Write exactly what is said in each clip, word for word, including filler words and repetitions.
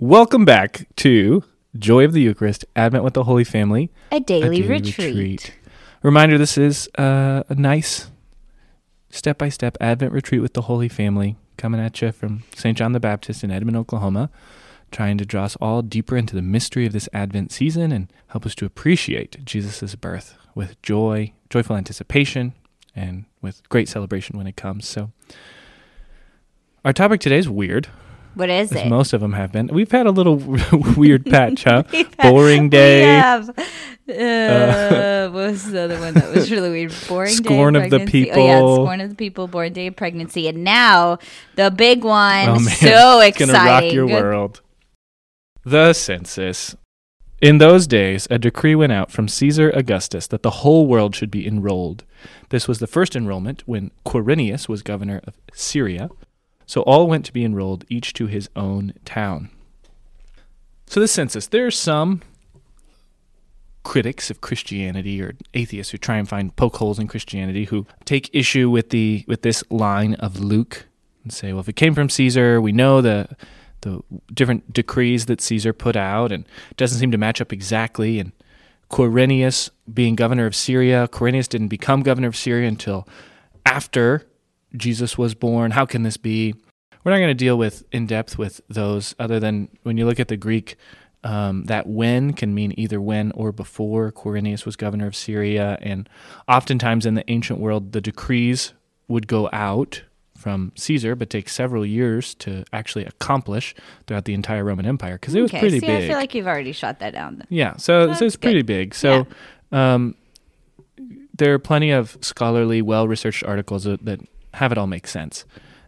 Welcome back to Joy of the Eucharist, Advent with the Holy Family. A daily, a daily retreat. retreat. Reminder, this is uh, a nice step-by-step Advent retreat with the Holy Family, coming at you from Saint John the Baptist in Edmond, Oklahoma, trying to draw us all deeper into the mystery of this Advent season and help us to appreciate Jesus' birth with joy, joyful anticipation, and with great celebration when it comes. So our topic today is weird. What is it? Most of them have been. We've had a little weird patch, huh? Boring day. We have. Uh, uh, what was the other one that was really weird? Boring scorn day. Scorn of the people. Oh, yeah. Scorn of the people, boring day of pregnancy. And now, the big one. Oh, man. So exciting. It's going to rock your world. The census. In those days, a decree went out from Caesar Augustus that the whole world should be enrolled. This was the first enrollment when Quirinius was governor of Syria. So all went to be enrolled, each to his own town. So the census, there are some critics of Christianity or atheists who try and find poke holes in Christianity who take issue with the with this line of Luke and say, well, if it came from Caesar, we know the the different decrees that Caesar put out, and it doesn't seem to match up exactly. And Quirinius being governor of Syria, Quirinius didn't become governor of Syria until after Jesus was born. How can this be? We're not going to deal with in depth with those, other than when you look at the Greek, um, that when can mean either when or before. Quirinius was governor of Syria, and oftentimes in the ancient world, the decrees would go out from Caesar, but take several years to actually accomplish throughout the entire Roman Empire, because it was okay, pretty see, big. I feel like you've already shot that down. Yeah, so, so it's good. Pretty big. So, yeah. um, there are plenty of scholarly, well-researched articles that, that have it all make sense,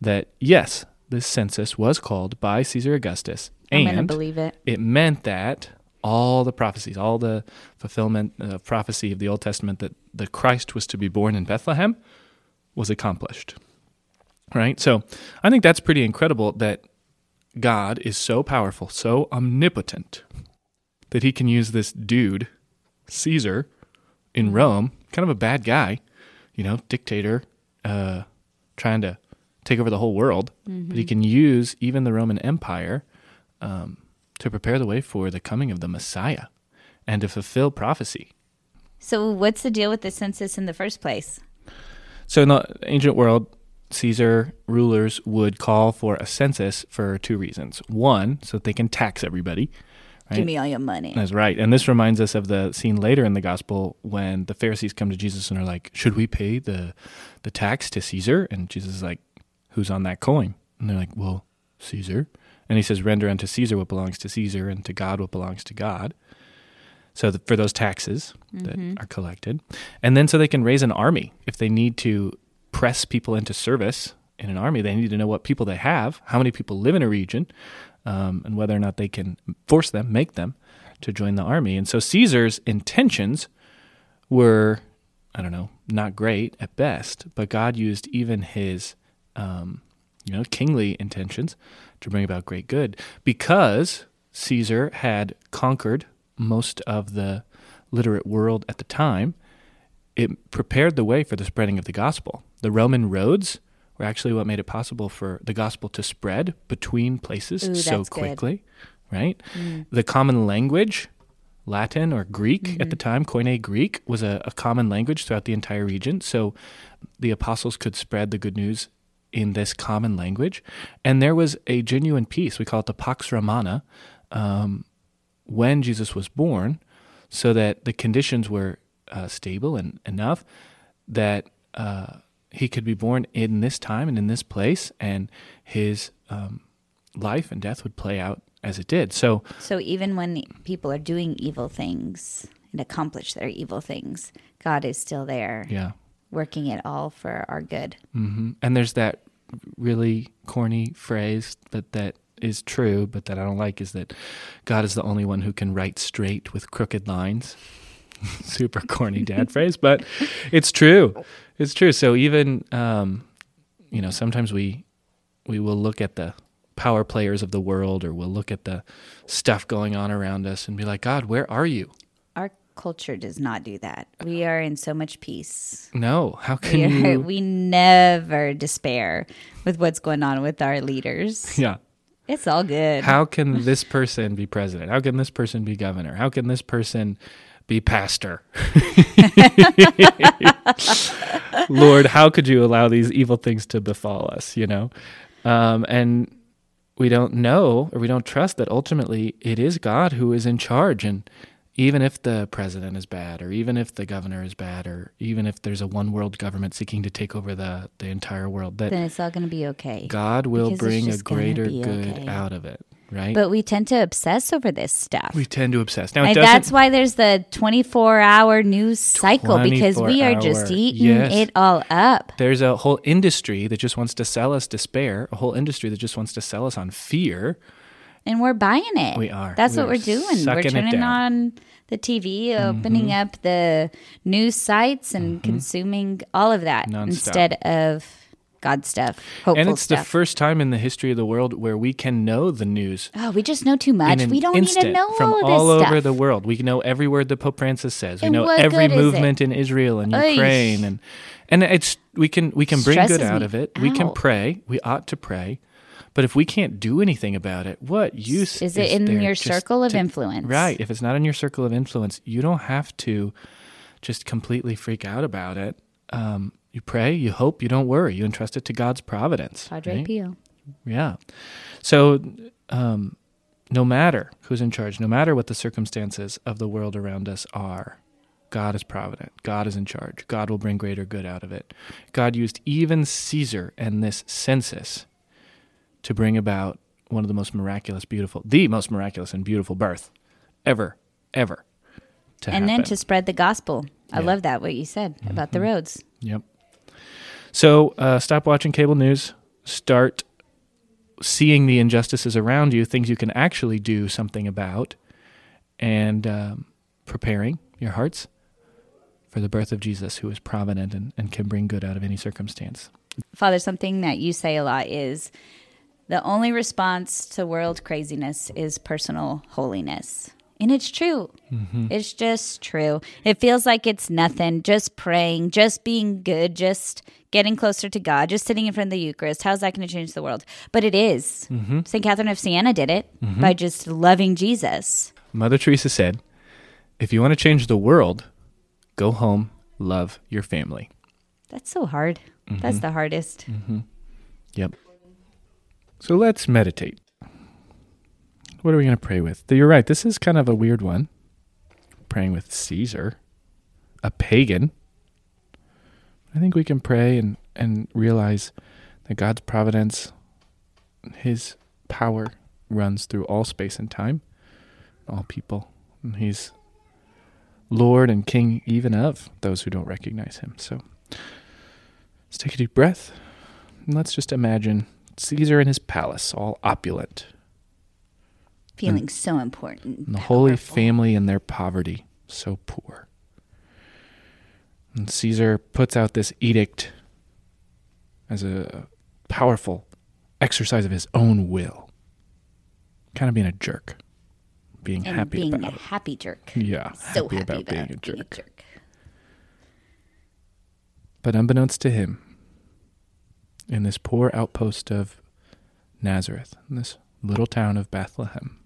that yes, this census was called by Caesar Augustus, and I'm gonna believe it. It meant that all the prophecies, all the fulfillment uh, prophecy of the Old Testament that the Christ was to be born in Bethlehem was accomplished, right? So I think that's pretty incredible that God is so powerful, so omnipotent, that he can use this dude, Caesar, in Rome, kind of a bad guy, you know, dictator, uh, trying to take over the whole world, mm-hmm. but he can use even the Roman Empire um, to prepare the way for the coming of the Messiah and to fulfill prophecy. So what's the deal with the census in the first place? So in the ancient world, Caesar rulers would call for a census for two reasons. One, so that they can tax everybody. Right? Give me all your money. That's right. And this reminds us of the scene later in the gospel when the Pharisees come to Jesus and are like, should we pay the the tax to Caesar? And Jesus is like, who's on that coin? And they're like, well, Caesar. And he says, render unto Caesar what belongs to Caesar and to God what belongs to God. So the, for those taxes mm-hmm. that are collected. And then so they can raise an army. If they need to press people into service in an army, they need to know what people they have, how many people live in a region, Um, and whether or not they can force them, make them, to join the army. And so Caesar's intentions were, I don't know, not great at best, but God used even his, um, you know, kingly intentions to bring about great good, because Caesar had conquered most of the literate world at the time. It prepared the way for the spreading of the gospel. The Roman roads were actually what made it possible for the gospel to spread between places Ooh, so quickly, good. Right? Mm. The common language, Latin or Greek mm-hmm. at the time, Koine Greek, was a, a common language throughout the entire region. So the apostles could spread the good news in this common language. And there was a genuine peace, we call it the Pax Romana, um, when Jesus was born, so that the conditions were uh, stable and enough that Uh, he could be born in this time and in this place, and his um, life and death would play out as it did. So so even when people are doing evil things and accomplish their evil things, God is still there, yeah, working it all for our good. Mm-hmm. And there's that really corny phrase that, that is true, but that I don't like, is that God is the only one who can write straight with crooked lines. Super corny dad phrase, but it's true. It's true. So even, um, you know, sometimes we we will look at the power players of the world, or we'll look at the stuff going on around us and be like, God, where are you? Our culture does not do that. We are in so much peace. No. How can we are, you? We never despair with what's going on with our leaders. Yeah. It's all good. How can this person be president? How can this person be governor? How can this person be pastor? Lord, how could you allow these evil things to befall us, you know? Um, and we don't know, or we don't trust that ultimately it is God who is in charge. And even if the president is bad, or even if the governor is bad, or even if there's a one-world government seeking to take over the, the entire world, that then it's all going to be okay. God will bring a greater good okay. out of it, right? But we tend to obsess over this stuff. We tend to obsess. Now, it doesn't, that's why there's the twenty-four hour news cycle, because we are hour, just eating yes. it all up. There's a whole industry that just wants to sell us despair, a whole industry that just wants to sell us on fear. And we're buying it. We are. That's we what are we're doing. We're turning on the T V, opening mm-hmm. up the news sites, and mm-hmm. consuming all of that Non-stop. instead of God stuff, hopeful And it's stuff. the first time in the history of the world where we can know the news. Oh, we just know too much. We don't need to know all from this all stuff. Over the world. We know every word that Pope Francis says. We and know every movement in Israel and Oy. Ukraine, and and it's we can we can bring Stresses good out of it. Out. We can pray. We ought to pray. But if we can't do anything about it, what use is it is in there your circle of to, influence? Right. If it's not in your circle of influence, you don't have to just completely freak out about it. Um, you pray, you hope, you don't worry. You entrust it to God's providence. Padre right? Pio. Yeah. So um, no matter who's in charge, no matter what the circumstances of the world around us are, God is provident. God is in charge. God will bring greater good out of it. God used even Caesar and this census to bring about one of the most miraculous, beautiful, the most miraculous and beautiful birth ever, ever to happen. And then to spread the gospel. I yeah. love that, what you said mm-hmm. about the roads. Yep. So uh, stop watching cable news. Start seeing the injustices around you, things you can actually do something about, and um, preparing your hearts for the birth of Jesus, who is provident and, and can bring good out of any circumstance. Father, something that you say a lot is, the only response to world craziness is personal holiness. And it's true. Mm-hmm. It's just true. It feels like it's nothing, just praying, just being good, just getting closer to God, just sitting in front of the Eucharist. How's that going to change the world? But it is. Mm-hmm. Saint Catherine of Siena did it mm-hmm. by just loving Jesus. Mother Teresa said, if you want to change the world, go home, love your family. That's so hard. Mm-hmm. That's the hardest. Mm-hmm. Yep. So let's meditate. What are we going to pray with? You're right. This is kind of a weird one. Praying with Caesar, a pagan. I think we can pray and, and realize that God's providence, his power runs through all space and time, all people. And he's Lord and King even of those who don't recognize him. So let's take a deep breath, and let's just imagine Caesar in his palace, all opulent. Feeling and, so important. And the powerful Holy Family in their poverty, so poor. And Caesar puts out this edict as a powerful exercise of his own will. Kind of being a jerk. Being and happy being about being a it. happy jerk. Yeah, so happy, happy about, about being, a, being jerk. a jerk. But unbeknownst to him, in this poor outpost of Nazareth, in this little town of Bethlehem,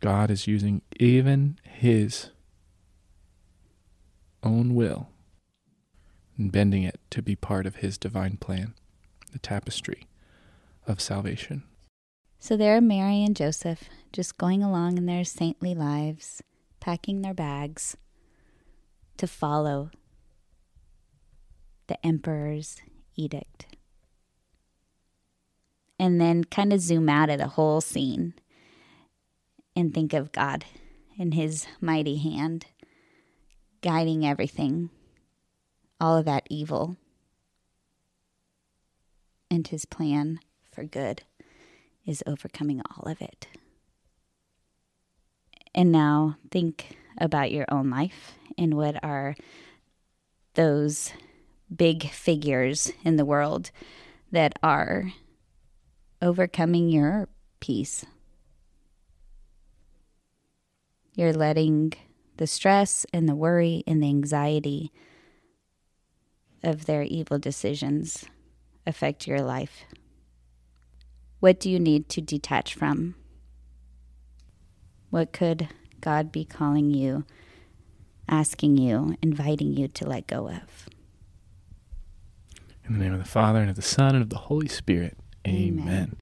God is using even his own will and bending it to be part of his divine plan, the tapestry of salvation. So there are Mary and Joseph just going along in their saintly lives, packing their bags to follow the emperor's edict. And then kind of zoom out of the whole scene and think of God and his mighty hand guiding everything, all of that evil, and his plan for good is overcoming all of it. And now think about your own life and what are those big figures in the world that are overcoming your peace. You're letting the stress and the worry and the anxiety of their evil decisions affect your life. What do you need to detach from? What could God be calling you, asking you, inviting you to let go of? In the name of the Father, and of the Son, and of the Holy Spirit. Amen. Amen.